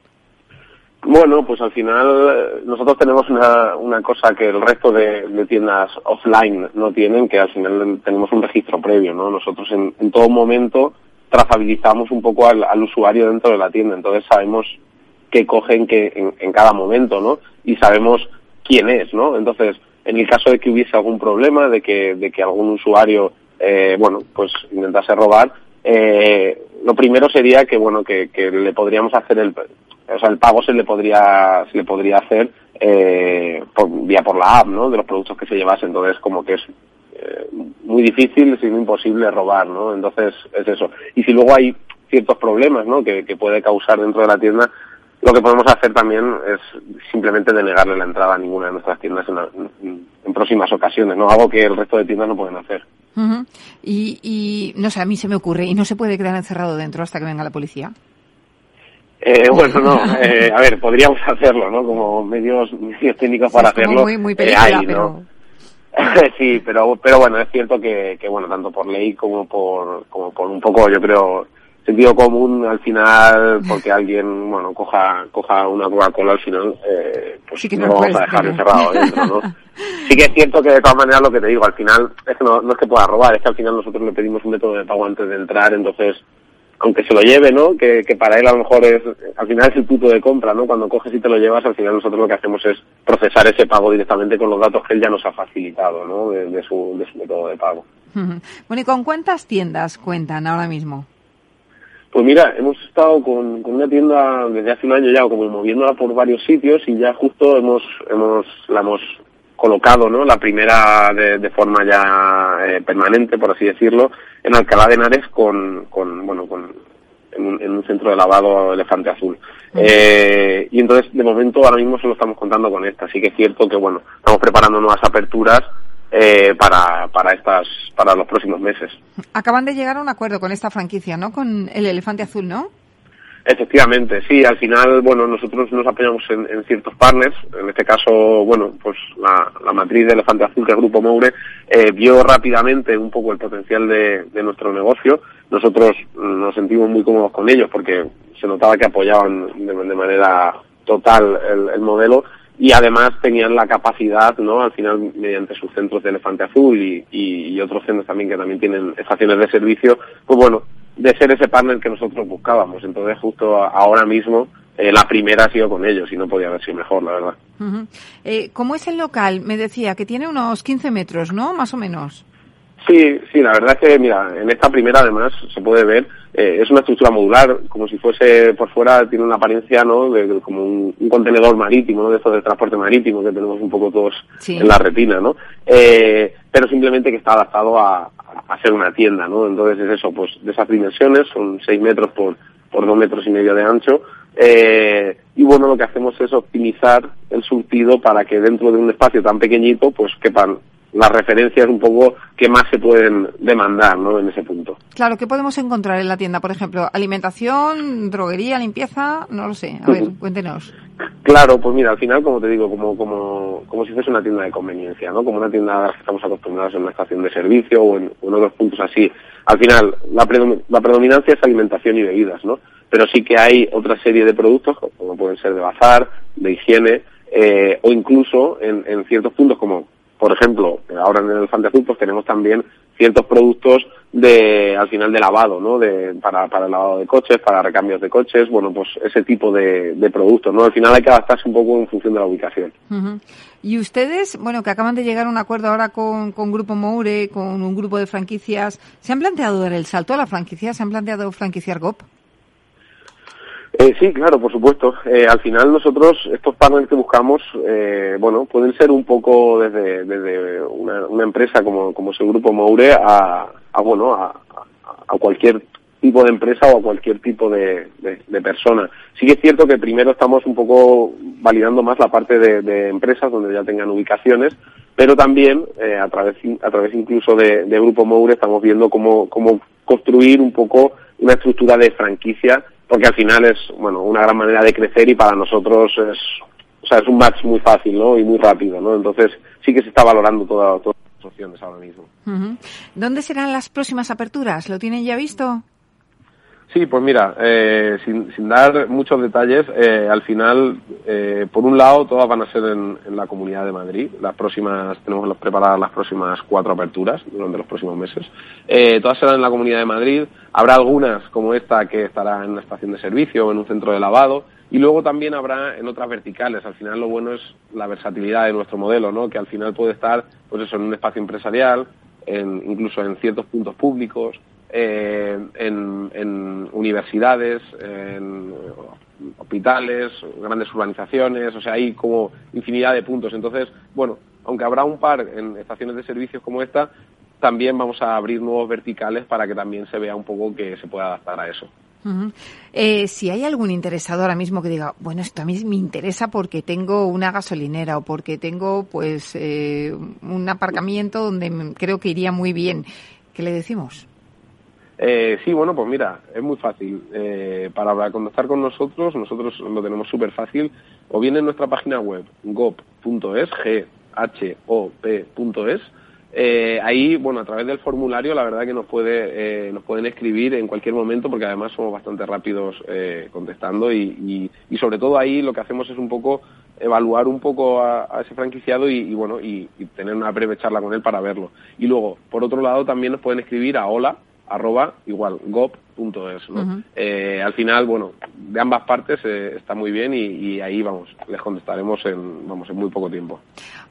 Bueno, pues al final nosotros tenemos una cosa que el resto de tiendas offline no tienen, que al final tenemos un registro previo, ¿no? Nosotros en todo momento trazabilizamos un poco al usuario dentro de la tienda, entonces sabemos qué cogen en cada momento, ¿no? Y sabemos quién es, ¿no? Entonces, en el caso de que hubiese algún problema, de que algún usuario, intentase robar, lo primero sería que le podríamos hacer el pago se le podría hacer por la app, ¿no?, de los productos que se llevase. Entonces, como que es muy difícil, sino imposible robar, ¿no? Entonces, es eso. Y si luego hay ciertos problemas, ¿no?, que puede causar dentro de la tienda, lo que podemos hacer también es simplemente denegarle la entrada a ninguna de nuestras tiendas en próximas ocasiones, ¿no? Algo que el resto de tiendas no pueden hacer. Uh-huh. Y no sé, a mí se me ocurre, ¿y no se puede quedar encerrado dentro hasta que venga la policía? Podríamos hacerlo, ¿no? Como medios técnicos para hacerlo. Muy, muy peligroso, ¿no? Pero... sí, pero bueno, es cierto que tanto por ley como por un poco, yo creo, sentido común al final, porque alguien, coja una Coca-Cola al final, pues sí que no lo vamos a dejar encerrado dentro, ¿no? Sí que es cierto que de todas maneras lo que te digo, al final, es que no es que pueda robar, es que al final nosotros le pedimos un método de pago antes de entrar, entonces, aunque se lo lleve, ¿no?, que para él a lo mejor es, al final es el punto de compra, ¿no? Cuando coges y te lo llevas, al final nosotros lo que hacemos es procesar ese pago directamente con los datos que él ya nos ha facilitado, ¿no?, de su método de pago. Uh-huh. Bueno, ¿y con cuántas tiendas cuentan ahora mismo? Pues mira, hemos estado con una tienda desde hace un año ya, como moviéndola por varios sitios, y ya justo la hemos colocado, ¿no? La primera de forma ya permanente, por así decirlo, en Alcalá de Henares en un centro de lavado Elefante Azul. Y entonces, de momento, ahora mismo solo estamos contando con esta. Así que es cierto que, bueno, estamos preparando nuevas aperturas para los próximos meses. Acaban de llegar a un acuerdo con esta franquicia, ¿no? Con el Elefante Azul, ¿no? Efectivamente, sí. Al final, bueno, nosotros nos apoyamos en ciertos partners. En este caso, bueno, pues la matriz de Elefante Azul, que es Grupo Moure, vio rápidamente un poco el potencial de nuestro negocio. Nosotros nos sentimos muy cómodos con ellos porque se notaba que apoyaban de manera total el modelo. Y además tenían la capacidad, ¿no? Al final, mediante sus centros de Elefante Azul y otros centros también que también tienen estaciones de servicio, pues bueno, de ser ese partner que nosotros buscábamos. Entonces, justo ahora mismo, la primera ha sido con ellos y no podía haber sido mejor, la verdad. Uh-huh. ¿Cómo es el local? Me decía que tiene unos 15 metros, ¿no? Más o menos. Sí, la verdad es que, mira, en esta primera además se puede ver, es una estructura modular, como si fuese por fuera, tiene una apariencia, ¿no?, de como un contenedor marítimo, ¿no?, de estos de transporte marítimo que tenemos un poco todos en la retina, ¿no? Pero simplemente que está adaptado a ser una tienda, ¿no? Entonces es eso, pues de esas dimensiones, son 6 metros por 2 metros y medio de ancho, y bueno, lo que hacemos es optimizar el surtido para que dentro de un espacio tan pequeñito, pues quepan las referencias un poco que más se pueden demandar, ¿no?, en ese punto. Claro, ¿qué podemos encontrar en la tienda? Por ejemplo, alimentación, droguería, limpieza, no lo sé. A ver, cuéntenos. Claro, pues mira, al final, como te digo, como si fuese una tienda de conveniencia, ¿no? Como una tienda a la que estamos acostumbrados en una estación de servicio o en otros puntos así. Al final, la predominancia es alimentación y bebidas, ¿no? Pero sí que hay otra serie de productos, como pueden ser de bazar, de higiene, o incluso en ciertos puntos como, por ejemplo, ahora en el Elefante Azul pues tenemos también ciertos productos al final de lavado, ¿no? Para el lavado de coches, para recambios de coches, bueno, pues ese tipo de productos, ¿no? Al final hay que adaptarse un poco en función de la ubicación. Uh-huh. Y ustedes, bueno, que acaban de llegar a un acuerdo ahora con Grupo Moure, con un grupo de franquicias, ¿se han planteado dar el salto a la franquicia? ¿Se han planteado franquiciar GOP? Sí, claro, por supuesto. Al final nosotros, estos partners que buscamos, bueno, pueden ser un poco desde una empresa como es el Grupo Moure a cualquier tipo de empresa o a cualquier tipo de persona. Sí que es cierto que primero estamos un poco validando más la parte de empresas donde ya tengan ubicaciones, pero también a través incluso de Grupo Moure estamos viendo cómo construir un poco una estructura de franquicia, porque al final es, bueno, una gran manera de crecer y para nosotros es un match muy fácil, ¿no?, y muy rápido, ¿no? Entonces sí que se está valorando todas las opciones ahora mismo. Uh-huh. ¿Dónde serán las próximas aperturas? ¿Lo tienen ya visto? Sí, pues mira, sin dar muchos detalles, al final, por un lado, todas van a ser en la Comunidad de Madrid. Tenemos preparadas las próximas 4 aperturas durante los próximos meses. Todas serán en la Comunidad de Madrid. Habrá algunas, como esta, que estará en una estación de servicio o en un centro de lavado. Y luego también habrá en otras verticales. Al final lo bueno es la versatilidad de nuestro modelo, ¿no? Que al final puede estar, pues eso, en un espacio empresarial, incluso en ciertos puntos públicos, en universidades, en hospitales, grandes urbanizaciones, o sea, hay como infinidad de puntos. Entonces, bueno, aunque habrá un par en estaciones de servicios como esta, también vamos a abrir nuevos verticales para que también se vea un poco que se pueda adaptar a eso. Uh-huh. Si hay algún interesado ahora mismo que diga, bueno, esto a mí me interesa porque tengo una gasolinera o porque tengo pues un aparcamiento donde creo que iría muy bien, ¿qué le decimos? Sí, bueno, pues mira, es muy fácil. Para contactar con nosotros lo tenemos súper fácil. O bien en nuestra página web, gop.es, GHOP.es. Ahí, bueno, a través del formulario, la verdad que nos pueden escribir en cualquier momento, porque además somos bastante rápidos contestando y sobre todo ahí lo que hacemos es un poco evaluar un poco a ese franquiciado y tener una breve charla con él para verlo. Y luego, por otro lado, también nos pueden escribir a hola@gop.es, ¿no? Uh-huh. Al final, bueno, de ambas partes está muy bien y ahí vamos, les contestaremos en muy poco tiempo.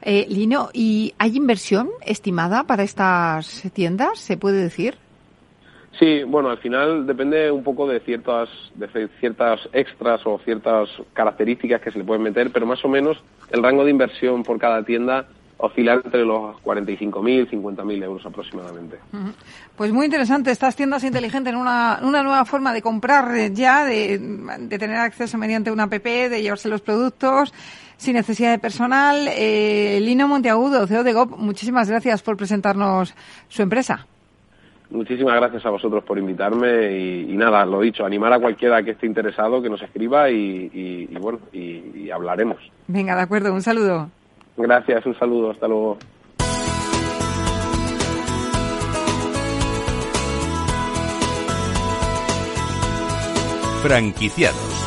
Lino, ¿y hay inversión estimada para estas tiendas? ¿Se puede decir? Sí, bueno, al final depende un poco de ciertas extras o ciertas características que se le pueden meter, pero más o menos el rango de inversión por cada tienda oscilar entre los 45.000 y 50.000 euros aproximadamente. Pues muy interesante estas tiendas inteligentes, una nueva forma de comprar ya, de tener acceso mediante una app, de llevarse los productos sin necesidad de personal. Lino Monteagudo, CEO de GOP, muchísimas gracias por presentarnos su empresa. Muchísimas gracias a vosotros por invitarme y nada, lo dicho, animar a cualquiera que esté interesado que nos escriba y hablaremos. Venga, de acuerdo, un saludo. Gracias, un saludo, hasta luego. Franquiciados.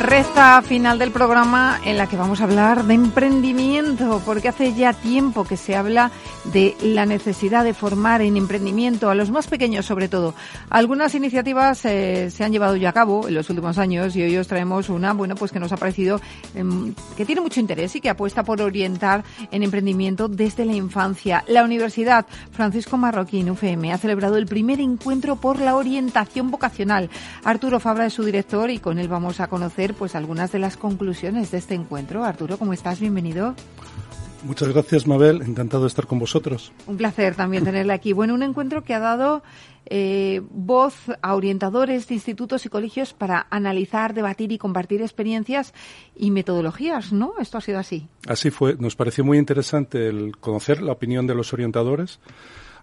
Recta final del programa en la que vamos a hablar de emprendimiento, porque hace ya tiempo que se habla de la necesidad de formar en emprendimiento a los más pequeños, sobre todo. Algunas iniciativas se han llevado ya a cabo en los últimos años y hoy os traemos una, bueno, pues que nos ha parecido que tiene mucho interés y que apuesta por orientar en emprendimiento desde la infancia. La Universidad Francisco Marroquín, UFM, ha celebrado el primer encuentro por la orientación vocacional. Arturo Fabra es su director y con él vamos a conocer pues algunas de las conclusiones de este encuentro. Arturo, ¿cómo estás? Bienvenido. Muchas gracias, Mabel. Encantado de estar con vosotros. Un placer también tenerla aquí. Bueno, un encuentro que ha dado voz a orientadores de institutos y colegios para analizar, debatir y compartir experiencias y metodologías, ¿no? Esto ha sido así. Así fue. Nos pareció muy interesante el conocer la opinión de los orientadores.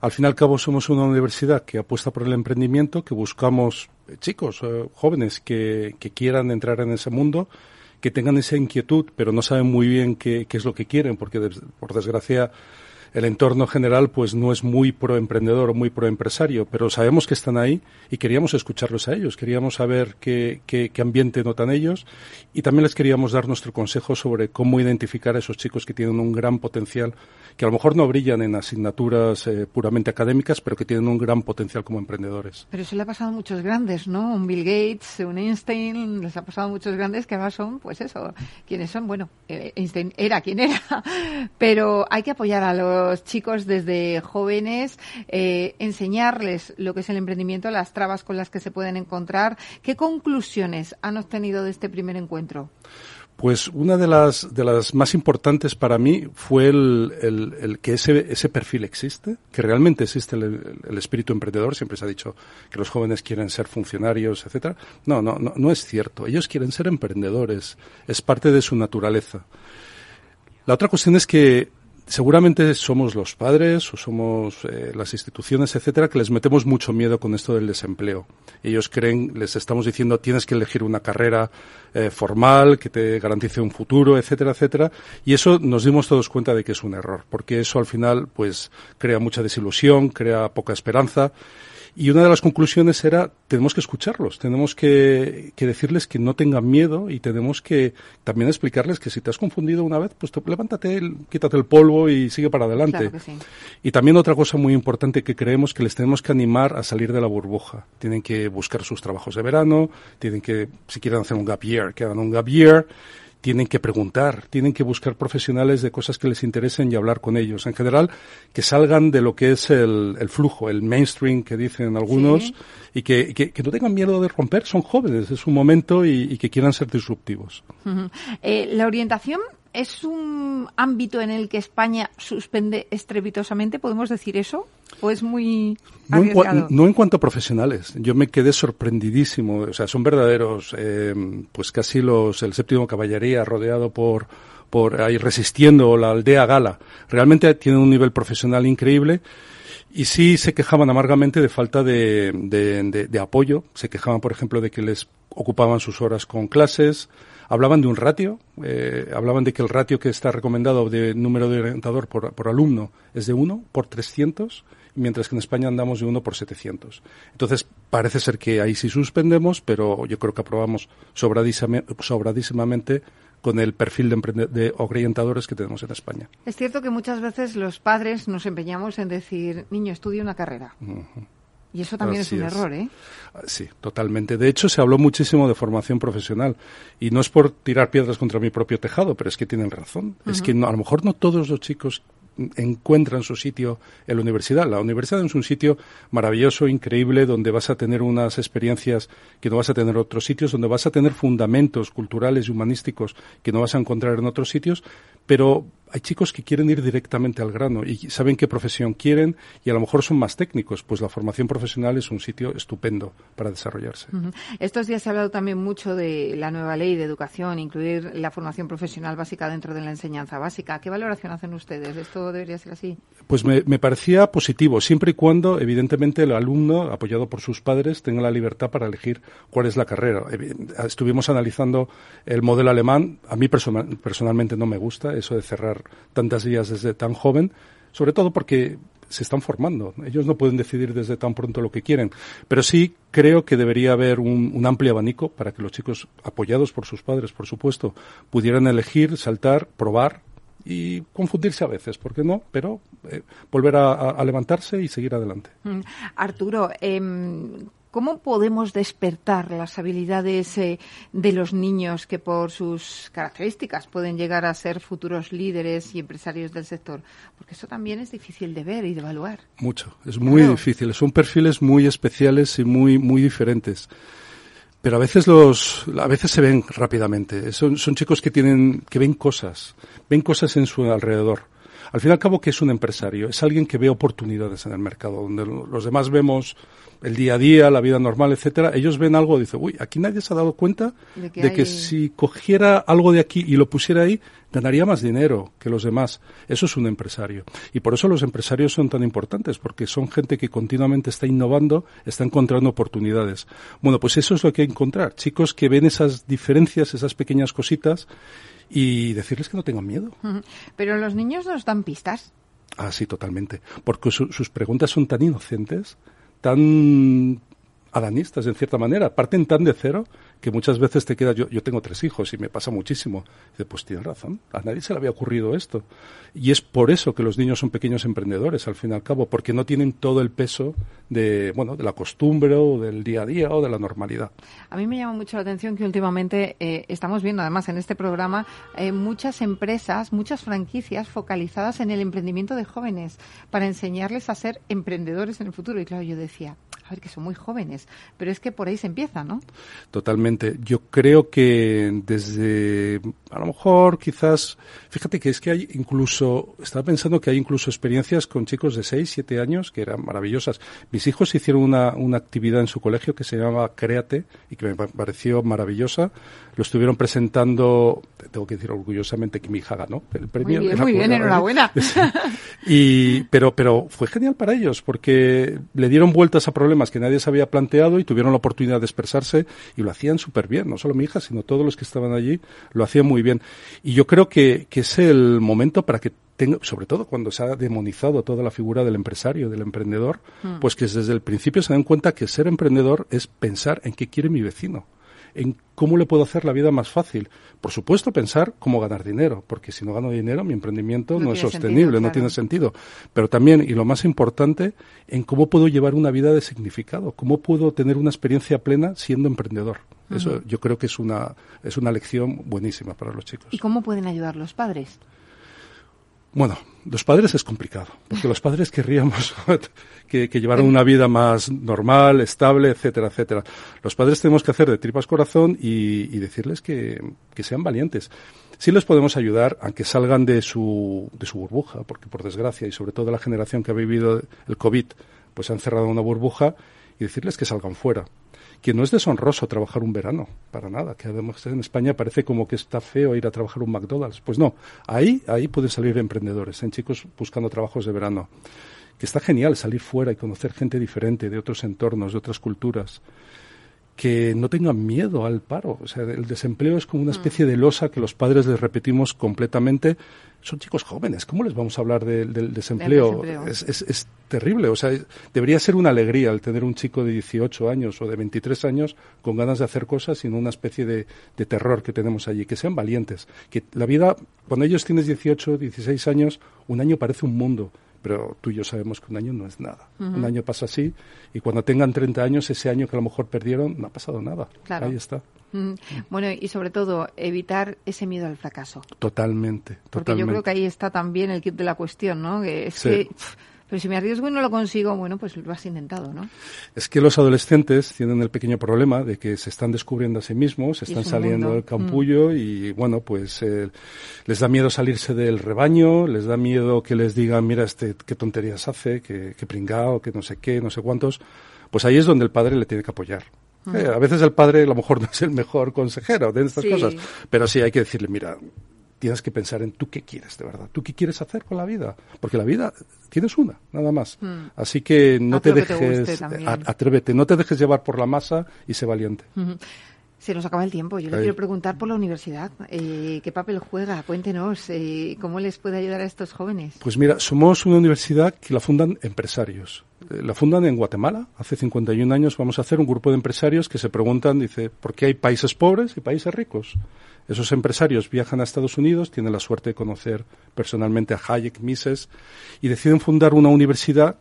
Al fin y al cabo somos una universidad que apuesta por el emprendimiento, que buscamos chicos, jóvenes que quieran entrar en ese mundo, que tengan esa inquietud, pero no saben muy bien qué es lo que quieren, porque por desgracia el entorno general pues no es muy proemprendedor o muy proempresario, pero sabemos que están ahí y queríamos escucharlos a ellos, queríamos saber qué ambiente notan ellos y también les queríamos dar nuestro consejo sobre cómo identificar a esos chicos que tienen un gran potencial, que a lo mejor no brillan en asignaturas puramente académicas, pero que tienen un gran potencial como emprendedores. Pero eso le ha pasado a muchos grandes, ¿no? Un Bill Gates, un Einstein, les ha pasado a muchos grandes que ahora son, pues eso, ¿quiénes son? Bueno, Einstein era quien era, pero hay que apoyar a los chicos desde jóvenes, enseñarles lo que es el emprendimiento, las trabas con las que se pueden encontrar. ¿Qué conclusiones han obtenido de este primer encuentro? Pues una de las más importantes para mí fue el que ese perfil existe, que realmente existe el espíritu emprendedor. Siempre se ha dicho que los jóvenes quieren ser funcionarios, etcétera. No es cierto. Ellos quieren ser emprendedores. Es parte de su naturaleza. La otra cuestión es que seguramente somos los padres o somos las instituciones, etcétera, que les metemos mucho miedo con esto del desempleo. Ellos creen, les estamos diciendo, tienes que elegir una carrera formal que te garantice un futuro, etcétera, etcétera. Y eso nos dimos todos cuenta de que es un error, porque eso al final pues crea mucha desilusión, crea poca esperanza. Y una de las conclusiones era, tenemos que escucharlos, tenemos que decirles que no tengan miedo y tenemos que también explicarles que si te has confundido una vez, pues levántate, quítate el polvo y sigue para adelante. Claro que sí. Y también otra cosa muy importante que creemos que les tenemos que animar a salir de la burbuja. Tienen que buscar sus trabajos de verano, tienen que, si quieren hacer un gap year, que hagan un gap year. Tienen que preguntar, tienen que buscar profesionales de cosas que les interesen y hablar con ellos. En general, que salgan de lo que es el flujo, el mainstream que dicen algunos, sí. Y que no tengan miedo de romper. Son jóvenes, es un momento y que quieran ser disruptivos. Uh-huh. La orientación es un ámbito en el que España suspende estrepitosamente, ¿podemos decir eso? ¿O es muy arriesgado? No en cuanto a profesionales. Yo me quedé sorprendidísimo. O sea, son verdaderos, pues casi el séptimo caballería rodeado por ahí resistiendo la aldea gala. Realmente tienen un nivel profesional increíble. Y sí se quejaban amargamente de falta de apoyo. Se quejaban, por ejemplo, de que les ocupaban sus horas con clases. Hablaban de un ratio, hablaban de que el ratio que está recomendado de número de orientador por alumno es de 1 por 300, mientras que en España andamos de 1 por 700. Entonces, parece ser que ahí sí suspendemos, pero yo creo que aprobamos sobradísimamente con el perfil de orientadores que tenemos en España. Es cierto que muchas veces los padres nos empeñamos en decir, niño, estudia una carrera. Uh-huh. Y eso también es un error, ¿eh? Sí, totalmente. De hecho, se habló muchísimo de formación profesional. Y no es por tirar piedras contra mi propio tejado, pero es que tienen razón. Uh-huh. Es que a lo mejor no todos los chicos encuentran su sitio en la universidad. La universidad es un sitio maravilloso, increíble, donde vas a tener unas experiencias que no vas a tener en otros sitios, donde vas a tener fundamentos culturales y humanísticos que no vas a encontrar en otros sitios, pero hay chicos que quieren ir directamente al grano y saben qué profesión quieren y a lo mejor son más técnicos, pues la formación profesional es un sitio estupendo para desarrollarse. Uh-huh. Estos días se ha hablado también mucho de la nueva ley de educación, incluir la formación profesional básica dentro de la enseñanza básica. ¿Qué valoración hacen ustedes? ¿Esto debería ser así? Pues me parecía positivo, siempre y cuando, evidentemente, el alumno, apoyado por sus padres, tenga la libertad para elegir cuál es la carrera. Estuvimos analizando el modelo alemán. A mí personalmente no me gusta eso de cerrar tantas vías desde tan joven, sobre todo porque se están formando. Ellos no pueden decidir desde tan pronto lo que quieren. Pero sí creo que debería haber un amplio abanico para que los chicos, apoyados por sus padres, por supuesto, pudieran elegir, saltar, probar y confundirse a veces, ¿por qué no? Pero volver a levantarse y seguir adelante. Arturo, ¿cómo podemos despertar las habilidades de los niños que por sus características pueden llegar a ser futuros líderes y empresarios del sector? Porque eso también es difícil de ver y de evaluar. Mucho, es muy difícil. Son perfiles muy especiales y muy diferentes. Pero a veces se ven rápidamente. Son chicos que ven cosas en su alrededor. Al fin y al cabo, ¿qué es un empresario? Es alguien que ve oportunidades en el mercado, donde los demás vemos el día a día, la vida normal, etcétera. Ellos ven algo y dicen, uy, aquí nadie se ha dado cuenta de que si cogiera algo de aquí y lo pusiera ahí, ganaría más dinero que los demás. Eso es un empresario. Y por eso los empresarios son tan importantes, porque son gente que continuamente está innovando, está encontrando oportunidades. Bueno, pues eso es lo que hay que encontrar. Chicos que ven esas diferencias, esas pequeñas cositas, y decirles que no tengan miedo. Pero los niños nos dan pistas. Ah, sí, totalmente. Porque sus preguntas son tan inocentes, tan adanistas, en cierta manera. Parten tan de cero que muchas veces te queda... Yo tengo 3 hijos y me pasa muchísimo. Dice, pues tienes razón, a nadie se le había ocurrido esto. Y es por eso que los niños son pequeños emprendedores, al fin y al cabo, porque no tienen todo el peso de la costumbre o del día a día o de la normalidad. A mí me llama mucho la atención que últimamente estamos viendo, además, en este programa, muchas empresas, muchas franquicias focalizadas en el emprendimiento de jóvenes para enseñarles a ser emprendedores en el futuro. Y claro, yo decía, a ver, que son muy jóvenes, pero es que por ahí se empieza, ¿no? Totalmente. Yo creo que desde, a lo mejor, quizás... Fíjate que es que hay incluso... Estaba pensando que hay incluso experiencias con chicos de 6, 7 años que eran maravillosas. Mis hijos hicieron una actividad en su colegio que se llamaba Créate y que me pareció maravillosa. Lo estuvieron presentando... Tengo que decir orgullosamente que mi hija ganó el premio. Muy bien, enhorabuena. Pero fue genial para ellos porque le dieron vueltas a problemas que nadie se había planteado y tuvieron la oportunidad de expresarse y lo hacían súper bien. No solo mi hija, sino todos los que estaban allí lo hacían muy bien. Y yo creo que es el momento para que sobre todo cuando se ha demonizado toda la figura del empresario, del emprendedor, pues que desde el principio se den cuenta que ser emprendedor es pensar en qué quiere mi vecino, en cómo le puedo hacer la vida más fácil. Por supuesto, pensar cómo ganar dinero, porque si no gano dinero, mi emprendimiento no es sostenible, sentido, claro. No tiene sentido. Pero también, y lo más importante, en cómo puedo llevar una vida de significado, cómo puedo tener una experiencia plena siendo emprendedor. Uh-huh. Eso yo creo que es una lección buenísima para los chicos. ¿Y cómo pueden ayudar los padres? Bueno, los padres es complicado, porque los padres querríamos que llevaran una vida más normal, estable, etcétera, etcétera. Los padres tenemos que hacer de tripas corazón y decirles que sean valientes. Sí les podemos ayudar a que salgan de su burbuja, porque por desgracia, y sobre todo la generación que ha vivido el COVID, pues se han cerrado una burbuja, y decirles que salgan fuera. Que no es deshonroso trabajar un verano, para nada, que además en España parece como que está feo ir a trabajar un McDonald's. Pues no, ahí pueden salir emprendedores, chicos buscando trabajos de verano. Que está genial salir fuera y conocer gente diferente de otros entornos, de otras culturas. Que no tengan miedo al paro. O sea, el desempleo es como una especie de losa que los padres les repetimos completamente. Son chicos jóvenes, ¿cómo les vamos a hablar del desempleo? Es terrible. O sea, debería ser una alegría el tener un chico de 18 años o de 23 años con ganas de hacer cosas, sino una especie de terror que tenemos allí. Que sean valientes. Que la vida, cuando ellos tienen 18, 16 años, un año parece un mundo. pero tú y yo sabemos que un año no es nada. Uh-huh. Un año pasa así, y cuando tengan 30 años, ese año que a lo mejor perdieron, no ha pasado nada. Claro. Ahí está. Uh-huh. Bueno, y sobre todo, evitar ese miedo al fracaso. Totalmente, totalmente. Porque yo creo que ahí está también el kit de la cuestión, ¿no? Que es que... Pero si me arriesgo y no lo consigo, bueno, pues lo has intentado, ¿no? Es que los adolescentes tienen el pequeño problema de que se están descubriendo a sí mismos, se están saliendo del capullo y, bueno, pues les da miedo salirse del rebaño, les da miedo que les digan, mira, qué tonterías hace, qué pringao, que no sé qué, no sé cuántos. Pues ahí es donde el padre le tiene que apoyar. A veces el padre a lo mejor no es el mejor consejero de estas cosas, pero sí hay que decirle, mira... Tienes que pensar en tú qué quieres, de verdad. Tú qué quieres hacer con la vida. Porque la vida tienes una, nada más. Así que no atrévete, no te dejes llevar por la masa y sé valiente. Uh-huh. Se nos acaba el tiempo. Yo le quiero preguntar por la universidad. ¿Qué papel juega? Cuéntenos. ¿Cómo les puede ayudar a estos jóvenes? Pues mira, somos una universidad que la fundan empresarios. La fundan en Guatemala. Hace 51 años vamos a hacer un grupo de empresarios que se preguntan, dice, ¿por qué hay países pobres y países ricos? Esos empresarios viajan a Estados Unidos, tienen la suerte de conocer personalmente a Hayek, Mises, y deciden fundar una universidad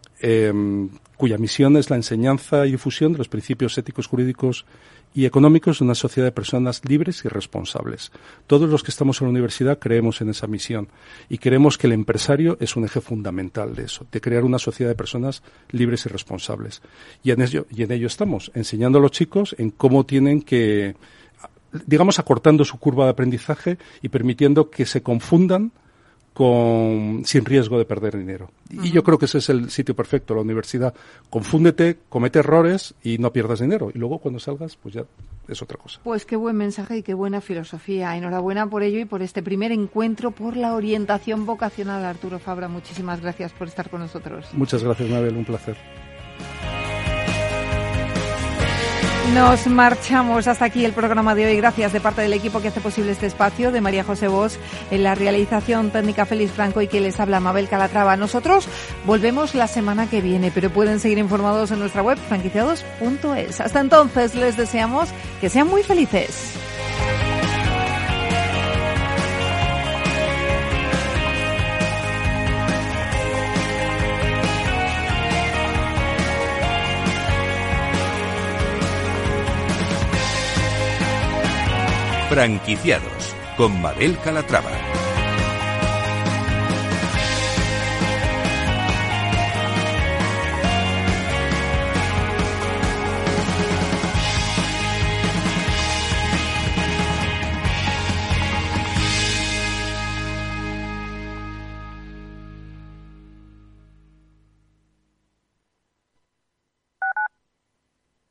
cuya misión es la enseñanza y difusión de los principios éticos, jurídicos y económicos de una sociedad de personas libres y responsables. Todos los que estamos en la universidad creemos en esa misión y creemos que el empresario es un eje fundamental de eso, de crear una sociedad de personas libres y responsables. Y en ello estamos, enseñando a los chicos en cómo tienen que... digamos, acortando su curva de aprendizaje y permitiendo que se confundan sin riesgo de perder dinero. Y yo creo que ese es el sitio perfecto, la universidad. Confúndete, comete errores y no pierdas dinero. Y luego cuando salgas, pues ya es otra cosa. Pues qué buen mensaje y qué buena filosofía. Enhorabuena por ello y por este primer encuentro por la orientación vocacional. Arturo Fabra, muchísimas gracias por estar con nosotros. Muchas gracias, Mabel. Un placer. Nos marchamos. Hasta aquí el programa de hoy. Gracias de parte del equipo que hace posible este espacio, de María José Bosch, en la realización técnica Félix Franco y que les habla Mabel Calatrava. Nosotros volvemos la semana que viene, pero pueden seguir informados en nuestra web franquiciados.es. Hasta entonces les deseamos que sean muy felices. Franquiciados, con Mabel Calatrava.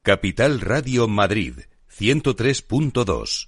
Capital Radio Madrid, 103.2.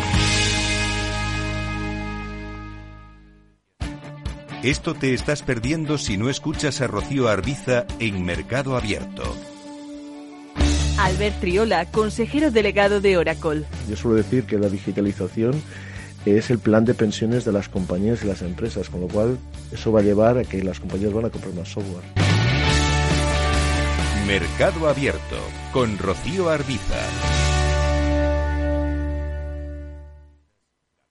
Esto te estás perdiendo si no escuchas a Rocío Arbiza en Mercado Abierto. Albert Triola, consejero delegado de Oracle. Yo suelo decir que la digitalización es el plan de pensiones de las compañías y las empresas, con lo cual eso va a llevar a que las compañías van a comprar más software. Mercado Abierto, con Rocío Arbiza.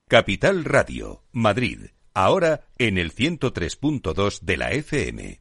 Capital Radio, Madrid. ahora en el 103.2 de la FM.